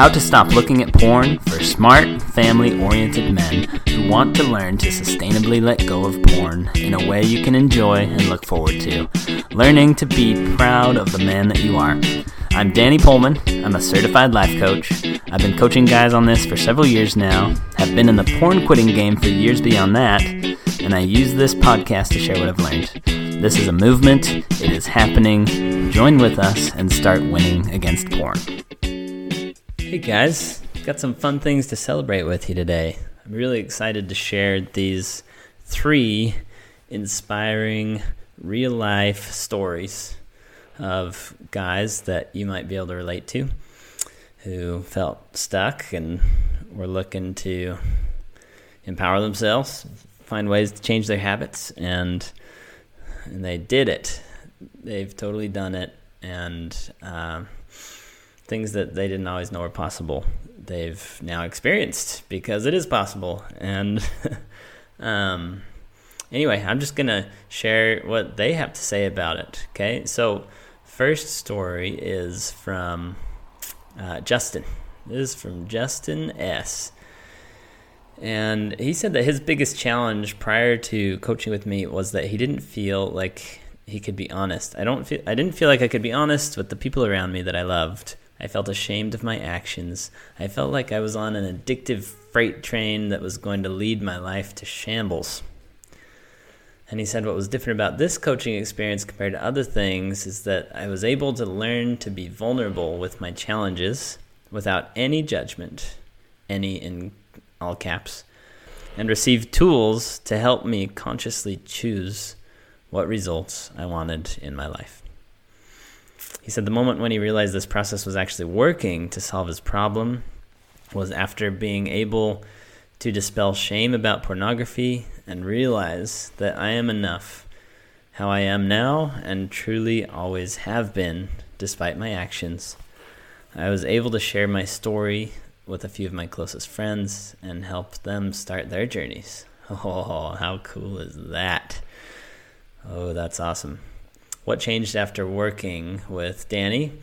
How to Stop Looking at Porn for Smart, Family-Oriented Men Who Want to Learn to Sustainably Let Go of Porn in a Way You Can Enjoy and Look Forward to. Learning to be proud of the man that you are. I'm Danny Pullman. I'm a certified life coach. I've been coaching guys on this for several years now, have been in the porn quitting game for years beyond that, and I use this podcast to share what I've learned. This is a movement. It is happening. Join with us and start winning against porn. Hey guys, got some fun things to celebrate with you today. I'm really excited to share these 3 inspiring real-life stories of guys that you might be able to relate to who felt stuck and were looking to empower themselves, find ways to change their habits, and they did it. They've totally done it, and things that they didn't always know were possible, they've now experienced because it is possible. And anyway, I'm just going to share what they have to say about it, okay? So first story is from Justin. This is from Justin S. And he said that his biggest challenge prior to coaching with me was that he didn't feel like he could be honest. I didn't feel like I could be honest with the people around me that I loved. I felt ashamed of my actions. I felt like I was on an addictive freight train that was going to lead my life to shambles. And he said what was different about this coaching experience compared to other things is that I was able to learn to be vulnerable with my challenges without any judgment, any in all caps, and receive tools to help me consciously choose what results I wanted in my life. He said the moment when he realized this process was actually working to solve his problem was after being able to dispel shame about pornography and realize that I am enough how I am now and truly always have been despite my actions. I was able to share my story with a few of my closest friends and help them start their journeys. Oh, how cool is that? Oh, that's awesome. What changed after working with Danny?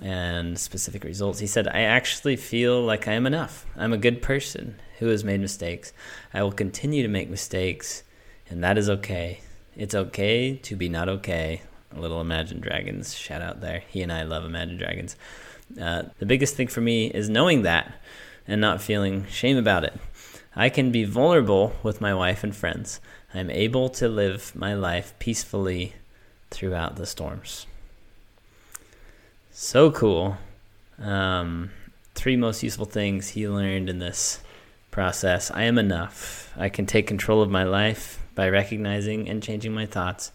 And specific results. He said, I actually feel like I am enough. I'm a good person who has made mistakes. I will continue to make mistakes, and that is okay. It's okay to be not okay. A little Imagine Dragons shout out there. He and I love Imagine Dragons. The biggest thing for me is knowing that and not feeling shame about it. I can be vulnerable with my wife and friends. I'm able to live my life peacefully throughout the storms. So cool. 3 most useful things he learned in this process. I am enough. I can take control of my life by recognizing and changing my thoughts.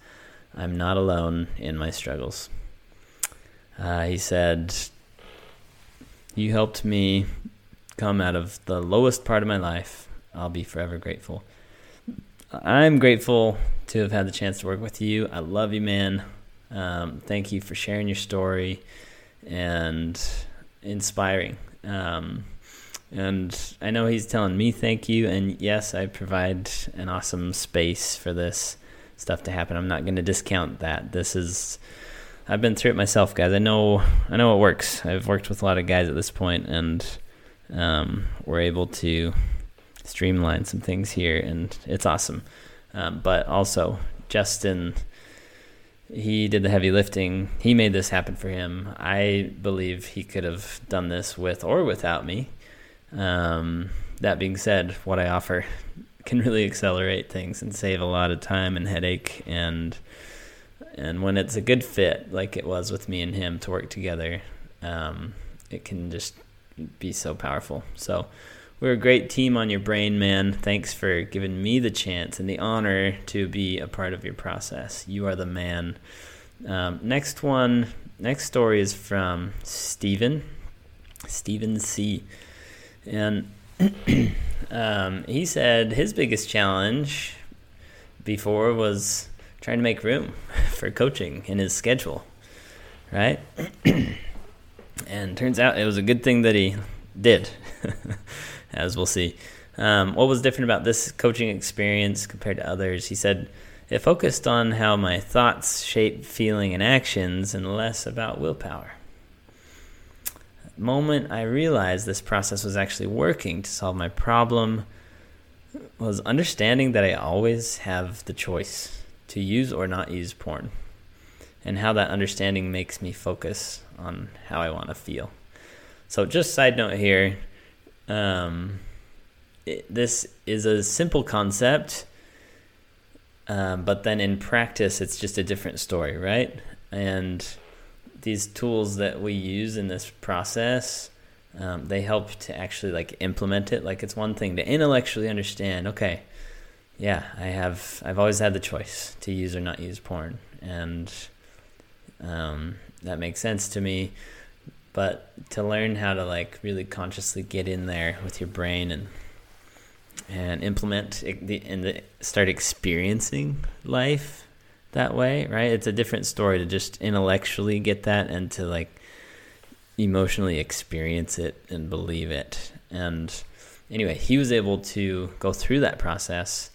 I'm not alone in my struggles. He said, you helped me come out of the lowest part of my life. I'll be forever grateful. I'm grateful to have had the chance to work with you. I love you, man. Thank you for sharing your story and inspiring. And I know he's telling me thank you, and yes, I provide an awesome space for this stuff to happen. I'm not going to discount that. I've been through it myself, guys. I know it works. I've worked with a lot of guys at this point, and we're able to streamline some things here, and it's awesome. But also, Justin, he did the heavy lifting. He made this happen for him. I believe he could have done this with or without me. That being said, what I offer can really accelerate things and save a lot of time and headache. And when it's a good fit, like it was with me and him to work together, it can just be so powerful. So we're a great team on your brain, man. Thanks for giving me the chance and the honor to be a part of your process. You are the man. Next story is from Steven C. And he said his biggest challenge before was trying to make room for coaching in his schedule, right? And turns out it was a good thing that he did, as we'll see. What was different about this coaching experience compared to others? He said, it focused on how my thoughts shape feeling and actions and less about willpower. moment I realized this process was actually working to solve my problem was understanding that I always have the choice to use or not use porn, and how that understanding makes me focus on how I want to feel. So just side note here, this is a simple concept, but then in practice it's just a different story, right? And these tools that we use in this process, they help to actually like implement it. Like, it's one thing to intellectually understand, okay, yeah, I've always had the choice to use or not use porn, and that makes sense to me. But to learn how to like really consciously get in there with your brain and implement it and start experiencing life that way, right? It's a different story to just intellectually get that and to like emotionally experience it and believe it. And anyway, he was able to go through that process,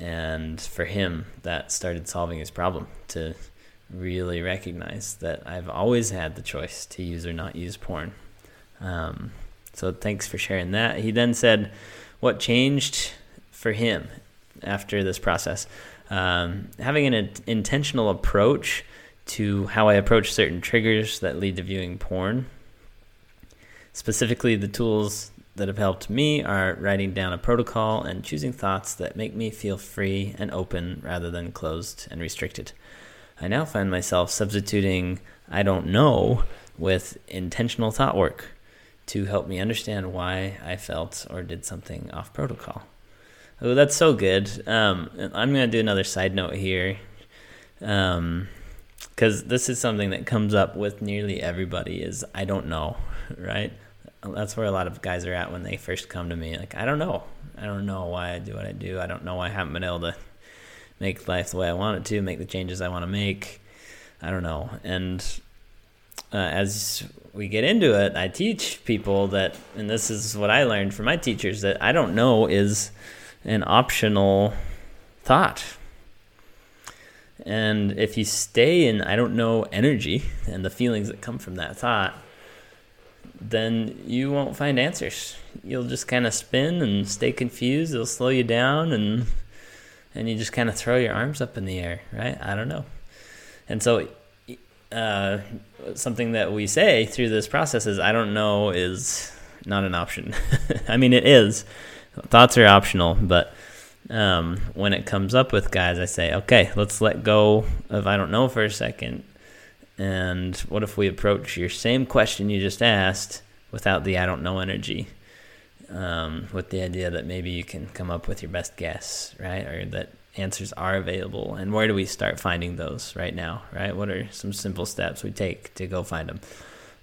and for him that started solving his problem, to really recognize that I've always had the choice to use or not use porn. So thanks for sharing that. He then said what changed for him after this process. Having an intentional approach to how I approach certain triggers that lead to viewing porn. Specifically, the tools that have helped me are writing down a protocol and choosing thoughts that make me feel free and open rather than closed and restricted. I now find myself substituting "I don't know" with intentional thought work to help me understand why I felt or did something off protocol. Oh, that's so good. I'm going to do another side note here, because this is something that comes up with nearly everybody is "I don't know," right? That's where a lot of guys are at when they first come to me. Like, I don't know. I don't know why I do what I do. I don't know why I haven't been able to make life the way I want it to, make the changes I want to make. I don't know. And as we get into it, I teach people that, and this is what I learned from my teachers, that I don't know is an optional thought. And if you stay in I don't know energy and the feelings that come from that thought, then you won't find answers. You'll just kind of spin and stay confused. It'll slow you down, and you just kind of throw your arms up in the air, right? I don't know. And so something that we say through this process is I don't know is not an option. I mean, it is. Thoughts are optional, but when it comes up with guys, I say, okay, let's let go of I don't know for a second. And what if we approach your same question you just asked without the I don't know energy? With the idea that maybe you can come up with your best guess, right? Or that answers are available. And where do we start finding those right now, right? What are some simple steps we take to go find them?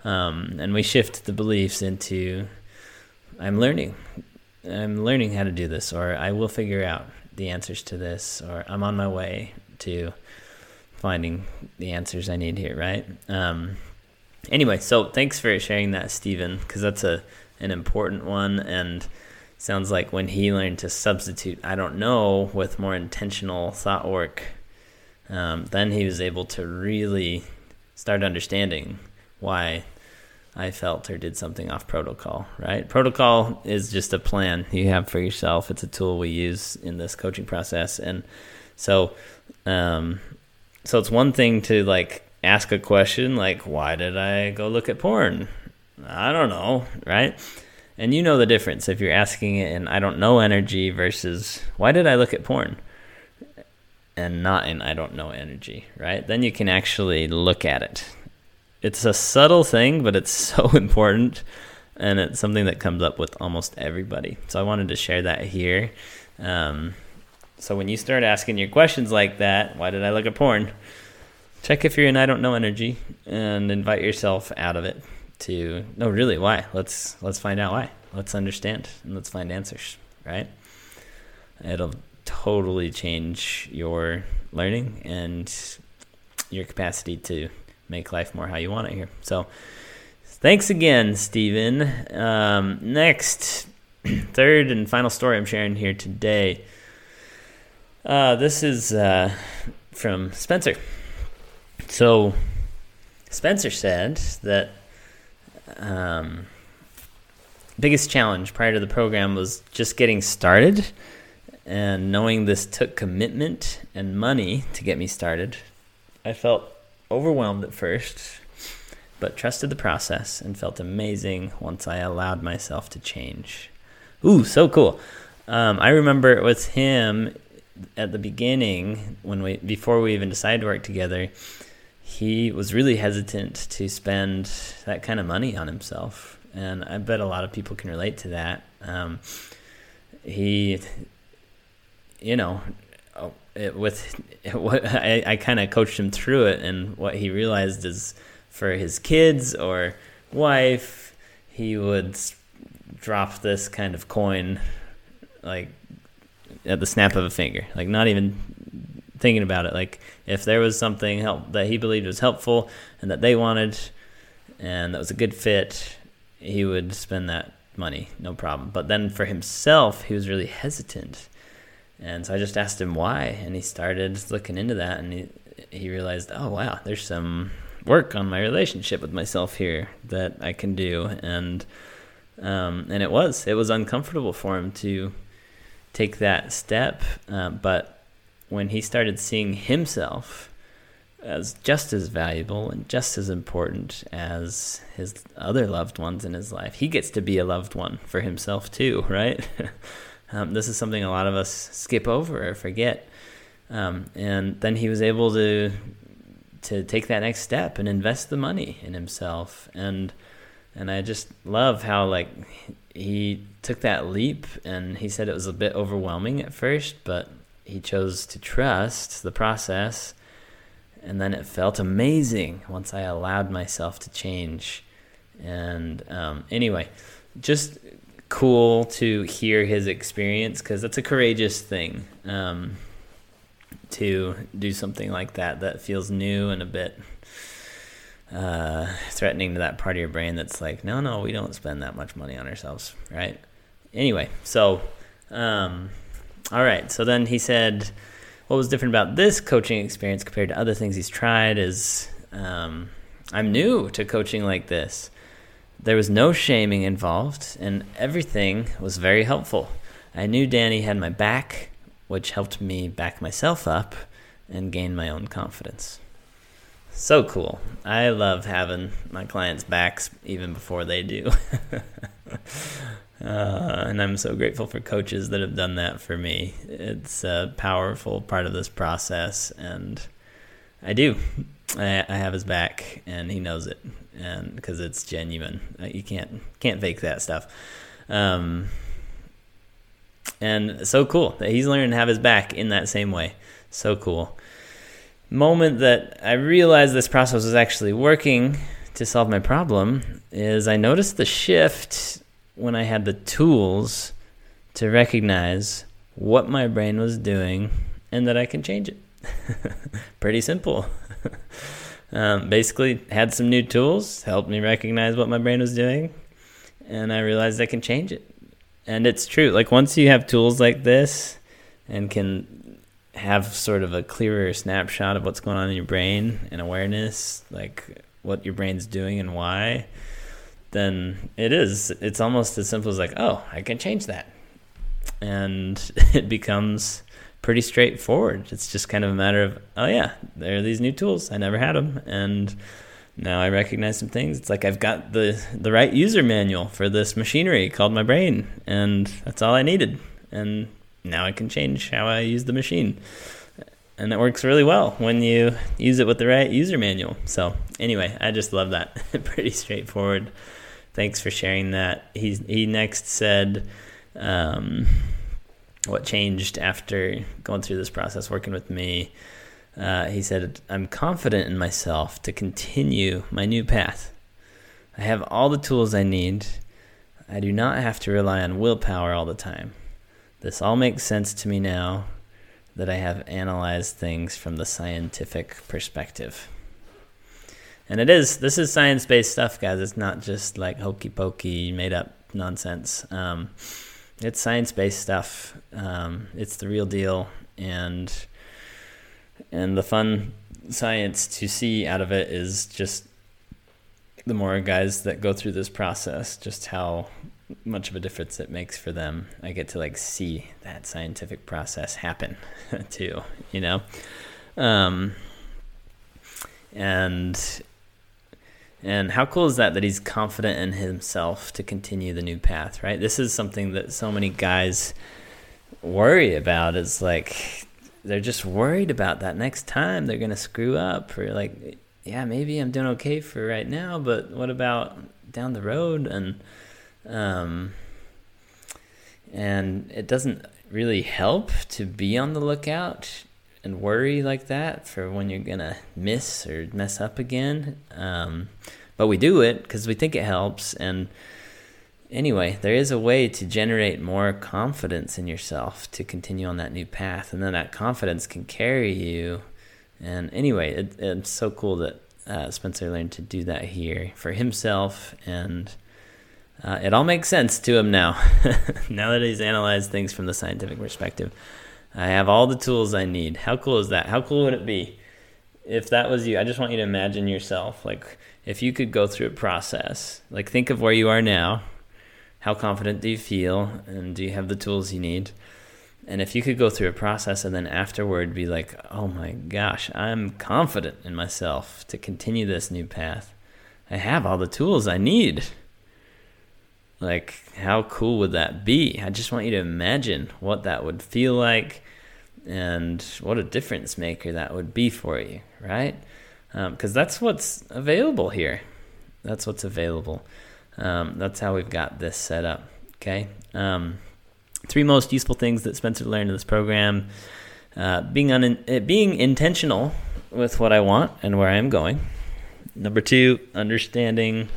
And we shift the beliefs into I'm learning how to do this, or I will figure out the answers to this, or I'm on my way to finding the answers I need here, right? Anyway, so thanks for sharing that, Stephen, because that's an important one, and sounds like when he learned to substitute I don't know with more intentional thought work, then he was able to really start understanding why I felt or did something off protocol, right? Protocol is just a plan you have for yourself. It's a tool we use in this coaching process. And so it's one thing to like ask a question like, why did I go look at porn? I don't know, right? And you know the difference if you're asking it in I don't know energy versus why did I look at porn, and not in I don't know energy, right? Then you can actually look at it. It's a subtle thing, but it's so important, and it's something that comes up with almost everybody. So I wanted to share that here. So when you start asking your questions like that, why did I look at porn? Check if you're in I don't know energy and invite yourself out of it to, no, really, why? Let's find out why. Let's understand, and let's find answers, right? It'll totally change your learning and your capacity to make life more how you want it here. So thanks again, Stephen. Next, third and final story I'm sharing here today. This is from Spencer. So Spencer said that biggest challenge prior to the program was just getting started and knowing this took commitment and money to get me started. I felt overwhelmed at first, but trusted the process and felt amazing once I allowed myself to change. Ooh, so cool. I remember it was him at the beginning before we even decided to work together. He was really hesitant to spend that kind of money on himself, and I bet a lot of people can relate to that. I kind of coached him through it, and what he realized is for his kids or wife, he would drop this kind of coin like at the snap of a finger, like not even thinking about it. Like if there was something that he believed was helpful and that they wanted and that was a good fit, he would spend that money, no problem. But then for himself, he was really hesitant. And so I just asked him why, and he started looking into that, and he realized, oh wow, there's some work on my relationship with myself here that I can do. And it was uncomfortable for him to take that step, but when he started seeing himself as just as valuable and just as important as his other loved ones in his life, he gets to be a loved one for himself too, right? This is something a lot of us skip over or forget. And then he was able to take that next step and invest the money in himself. And I just love how like he took that leap, and he said it was a bit overwhelming at first, but he chose to trust the process, and then it felt amazing once I allowed myself to change. And anyway, just cool to hear his experience, because that's a courageous thing to do something like that feels new and a bit threatening to that part of your brain that's like, no, we don't spend that much money on ourselves, right? Anyway, so... all right, so then he said what was different about this coaching experience compared to other things he's tried is I'm new to coaching like this. There was no shaming involved, and everything was very helpful. I knew Danny had my back, which helped me back myself up and gain my own confidence. So cool. I love having my clients' backs even before they do. And I'm so grateful for coaches that have done that for me. It's a powerful part of this process, and I have his back, and he knows it, and because it's genuine. You can't fake that stuff. And so cool that he's learning to have his back in that same way. So cool. Moment that I realized this process was actually working to solve my problem is I noticed the shift when I had the tools to recognize what my brain was doing and that I can change it. Pretty simple. Basically, had some new tools, helped me recognize what my brain was doing, and I realized I can change it. And it's true. Like once you have tools like this and can have sort of a clearer snapshot of what's going on in your brain and awareness, like what your brain's doing and why, then it's almost as simple as like, oh, I can change that. And it becomes pretty straightforward. It's just kind of a matter of, oh yeah, there are these new tools. I never had them. And now I recognize some things. It's like I've got the right user manual for this machinery called my brain. And that's all I needed. And now I can change how I use the machine. And it works really well when you use it with the right user manual. So anyway, I just love that. Pretty straightforward. Thanks for sharing that. He next said what changed after going through this process, working with me. He said, I'm confident in myself to continue my new path. I have all the tools I need. I do not have to rely on willpower all the time. This all makes sense to me now that I have analyzed things from the scientific perspective. And this is science-based stuff, guys. It's not just like hokey-pokey, made-up nonsense. It's science-based stuff. It's the real deal. And the fun science to see out of it is just the more guys that go through this process, just how much of a difference it makes for them. I get to like see that scientific process happen too, you know? And how cool is that he's confident in himself to continue the new path, right? This is something that so many guys worry about, is like, they're just worried about that next time they're going to screw up, or like, yeah, maybe I'm doing okay for right now, but what about down the road? And it doesn't really help to be on the lookout and worry like that for when you're going to miss or mess up again. But we do it because we think it helps. And anyway, there is a way to generate more confidence in yourself to continue on that new path. And then that confidence can carry you. And anyway, it's so cool that Spencer learned to do that here for himself. And it all makes sense to him now. Now that he's analyzed things from the scientific perspective, I have all the tools I need. How cool is that? How cool would it be if that was you? I just want you to imagine yourself, like, if you could go through a process, like, think of where you are now. How confident do you feel? And do you have the tools you need? And if you could go through a process and then afterward be like, oh my gosh, I'm confident in myself to continue this new path. I have all the tools I need. Like, how cool would that be? I just want you to imagine what that would feel like and what a difference maker that would be for you, right? Because that's what's available here. That's what's available. That's how we've got this set up, okay? Three most useful things that Spencer learned in this program. Being intentional with what I want and where I am going. Number two, understanding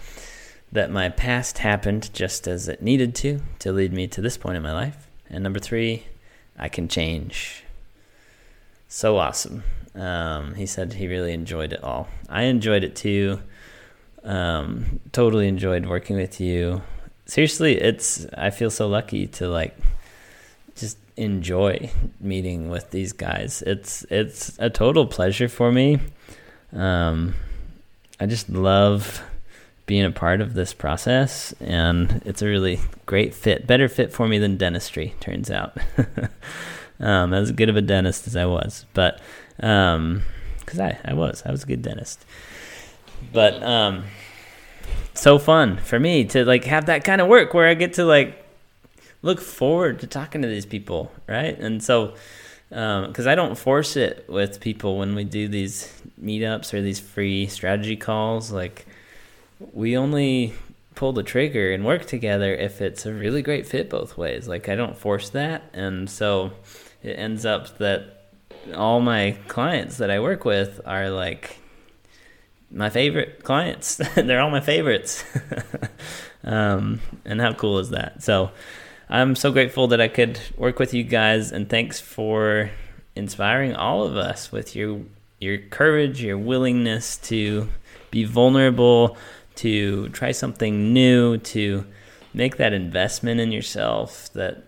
that my past happened just as it needed to lead me to this point in my life. And number three, I can change. So awesome. He said he really enjoyed it all. I enjoyed it too. Totally enjoyed working with you. Seriously, I feel so lucky to like just enjoy meeting with these guys. It's a total pleasure for me. I just love being a part of this process, and it's a really great fit, better fit for me than dentistry, turns out. As good of a dentist as I was, but because I was a good dentist, but so fun for me to like have that kind of work where I get to like look forward to talking to these people, right? And so because I don't force it with people when we do these meetups or these free strategy calls, like, we only pull the trigger and work together if it's a really great fit both ways. Like, I don't force that. And so it ends up that all my clients that I work with are like my favorite clients. They're all my favorites. And how cool is that? So I'm so grateful that I could work with you guys, and thanks for inspiring all of us with your courage, your willingness to be vulnerable, to try something new, to make that investment in yourself that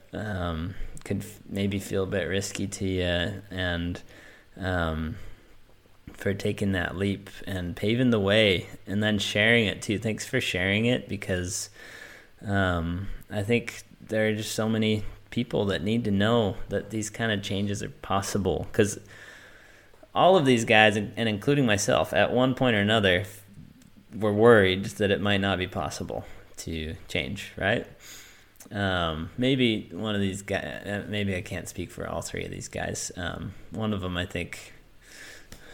could maybe feel a bit risky to you, and for taking that leap and paving the way and then sharing it too. Thanks for sharing it, because I think there are just so many people that need to know that these kind of changes are possible, because all of these guys, and including myself, at one point or another, were worried that it might not be possible to change, right? Maybe one of these guys, maybe I can't speak for all three of these guys. One of them, I think,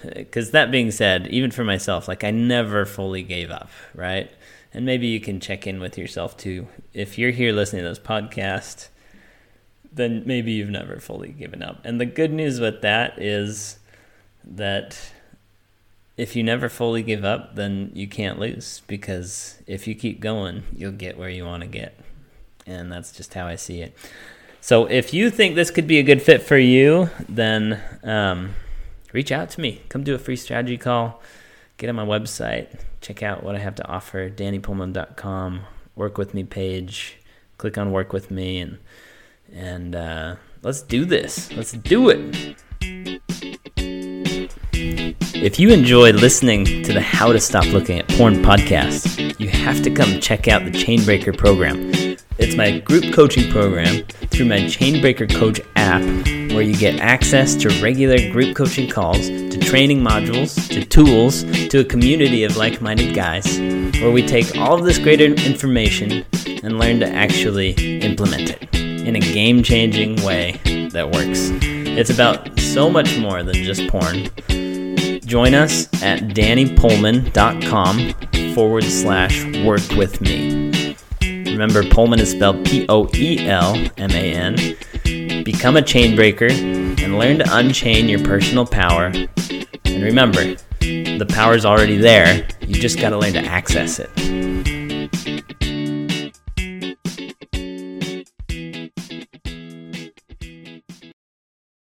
because that being said, even for myself, like, I never fully gave up, right? And maybe you can check in with yourself too. If you're here listening to this podcast, then maybe you've never fully given up. And the good news with that is that if you never fully give up, then you can't lose, because if you keep going, you'll get where you want to get. And that's just how I see it. So if you think this could be a good fit for you, then reach out to me. Come do a free strategy call. Get on my website. Check out what I have to offer, DannyPullman.com, Work With Me page. Click on Work With Me, and let's do this. Let's do it. If you enjoy listening to the How to Stop Looking at Porn podcast, you have to come check out the Chainbreaker program. It's my group coaching program through my Chainbreaker Coach app, where you get access to regular group coaching calls, to training modules, to tools, to a community of like-minded guys, where we take all of this great information and learn to actually implement it in a game-changing way that works. It's about so much more than just porn. Join us at DannyPullman.com/workwithme. Remember, Pullman is spelled P-O-E-L-M-A-N. Become a chain breaker and learn to unchain your personal power. And remember, the power's already there. You just got to learn to access it.